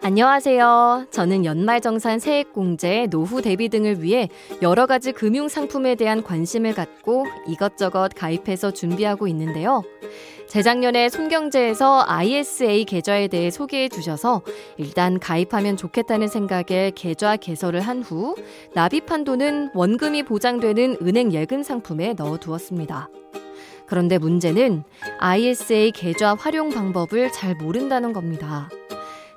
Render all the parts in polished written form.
안녕하세요. 저는 연말정산 세액공제, 노후 대비 등을 위해 여러 가지 금융상품에 대한 관심을 갖고 이것저것 가입해서 준비하고 있는데요. 재작년에 손경제에서 ISA 계좌에 대해 소개해 주셔서 일단 가입하면 좋겠다는 생각에 계좌 개설을 한 후 납입한 돈은 원금이 보장되는 은행 예금 상품에 넣어두었습니다. 그런데 문제는 ISA 계좌 활용 방법을 잘 모른다는 겁니다.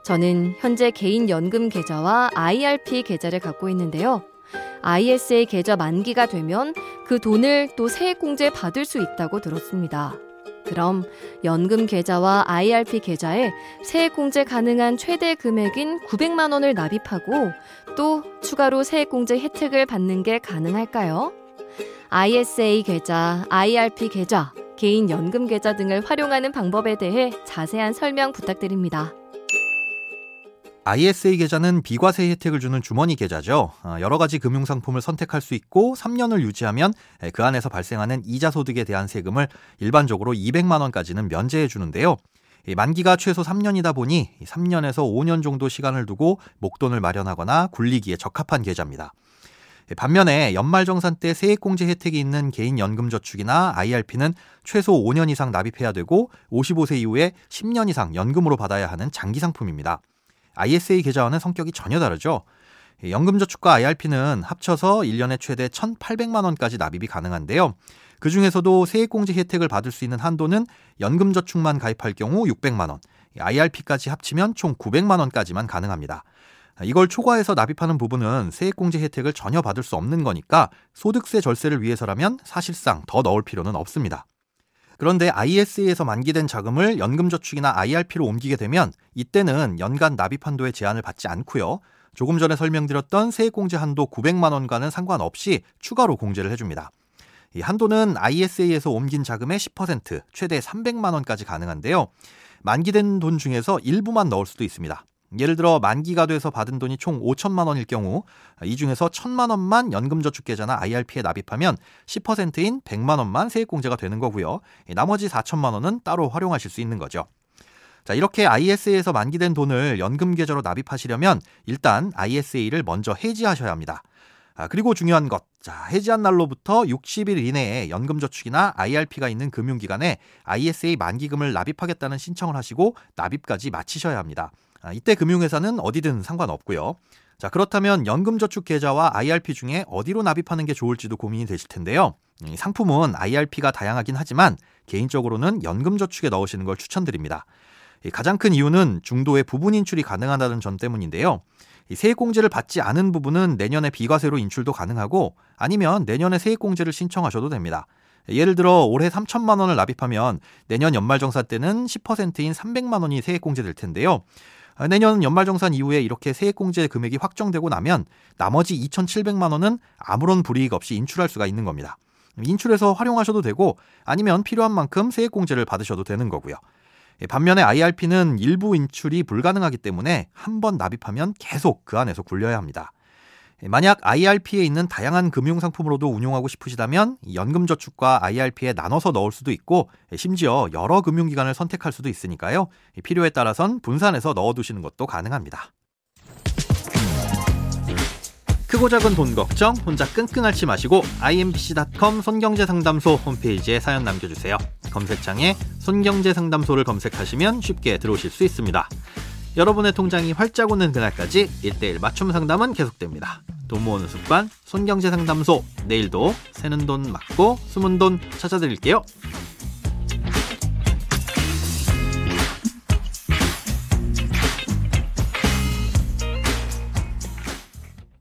저는 현재 개인 연금 계좌와 IRP 계좌를 갖고 있는데요. ISA 계좌 만기가 되면 그 돈을 또 세액공제 받을 수 있다고 들었습니다. 그럼 연금 계좌와 IRP 계좌에 세액공제 가능한 최대 금액인 900만 원을 납입하고 또 추가로 세액공제 혜택을 받는 게 가능할까요? ISA 계좌, IRP 계좌, 개인 연금 계좌 등을 활용하는 방법에 대해 자세한 설명 부탁드립니다. ISA 계좌는 비과세 혜택을 주는 주머니 계좌죠. 여러 가지 금융상품을 선택할 수 있고 3년을 유지하면 그 안에서 발생하는 이자 소득에 대한 세금을 일반적으로 200만 원까지는 면제해 주는데요. 만기가 최소 3년이다 보니 3년에서 5년 정도 시간을 두고 목돈을 마련하거나 굴리기에 적합한 계좌입니다. 반면에 연말정산 때 세액공제 혜택이 있는 개인연금저축이나 IRP는 최소 5년 이상 납입해야 되고 55세 이후에 10년 이상 연금으로 받아야 하는 장기상품입니다. ISA 계좌와는 성격이 전혀 다르죠. 연금저축과 IRP는 합쳐서 1년에 최대 1,800만 원까지 납입이 가능한데요. 그중에서도 세액공제 혜택을 받을 수 있는 한도는 연금저축만 가입할 경우 600만 원, IRP까지 합치면 총 900만 원까지만 가능합니다. 이걸 초과해서 납입하는 부분은 세액공제 혜택을 전혀 받을 수 없는 거니까 소득세 절세를 위해서라면 사실상 더 넣을 필요는 없습니다. 그런데 ISA에서 만기된 자금을 연금저축이나 IRP로 옮기게 되면 이때는 연간 납입 한도의 제한을 받지 않고요. 조금 전에 설명드렸던 세액공제 한도 900만 원과는 상관없이 추가로 공제를 해줍니다. 이 한도는 ISA에서 옮긴 자금의 10%, 최대 300만 원까지 가능한데요. 만기된 돈 중에서 일부만 넣을 수도 있습니다. 예를 들어 만기가 돼서 받은 돈이 총 5천만 원일 경우 이 중에서 1천만 원만 연금저축계좌나 IRP에 납입하면 10%인 100만 원만 세액공제가 되는 거고요. 나머지 4천만 원은 따로 활용하실 수 있는 거죠. 자, 이렇게 ISA에서 만기된 돈을 연금계좌로 납입하시려면 일단 ISA를 먼저 해지하셔야 합니다. 그리고 중요한 것, 해지한 날로부터 60일 이내에 연금저축이나 IRP가 있는 금융기관에 ISA 만기금을 납입하겠다는 신청을 하시고 납입까지 마치셔야 합니다. 이때 금융회사는 어디든 상관없고요. 자, 그렇다면 연금저축계좌와 IRP 중에 어디로 납입하는 게 좋을지도 고민이 되실 텐데요. 상품은 IRP가 다양하긴 하지만 개인적으로는 연금저축에 넣으시는 걸 추천드립니다. 가장 큰 이유는 중도에 부분 인출이 가능하다는 점 때문인데요. 세액공제를 받지 않은 부분은 내년에 비과세로 인출도 가능하고 아니면 내년에 세액공제를 신청하셔도 됩니다. 예를 들어 올해 3천만 원을 납입하면 내년 연말정산 때는 10%인 300만 원이 세액공제될 텐데요. 내년 연말정산 이후에 이렇게 세액공제 금액이 확정되고 나면 나머지 2,700만 원은 아무런 불이익 없이 인출할 수가 있는 겁니다. 인출해서 활용하셔도 되고 아니면 필요한 만큼 세액공제를 받으셔도 되는 거고요. 반면에 IRP는 일부 인출이 불가능하기 때문에 한 번 납입하면 계속 그 안에서 굴려야 합니다. 만약 IRP에 있는 다양한 금융상품으로도 운용하고 싶으시다면 연금저축과 IRP에 나눠서 넣을 수도 있고 심지어 여러 금융기관을 선택할 수도 있으니까요. 필요에 따라선 분산해서 넣어두시는 것도 가능합니다. 크고 작은 돈 걱정 혼자 끙끙 앓지 마시고 imbc.com 손경제상담소 홈페이지에 사연 남겨주세요. 검색창에 손경제상담소를 검색하시면 쉽게 들어오실 수 있습니다. 여러분의 통장이 활짝 오는 그날까지 1대1 맞춤 상담은 계속됩니다. 돈 모으는 습관, 손경제상담소. 내일도 새는 돈 막고 숨은 돈 찾아드릴게요.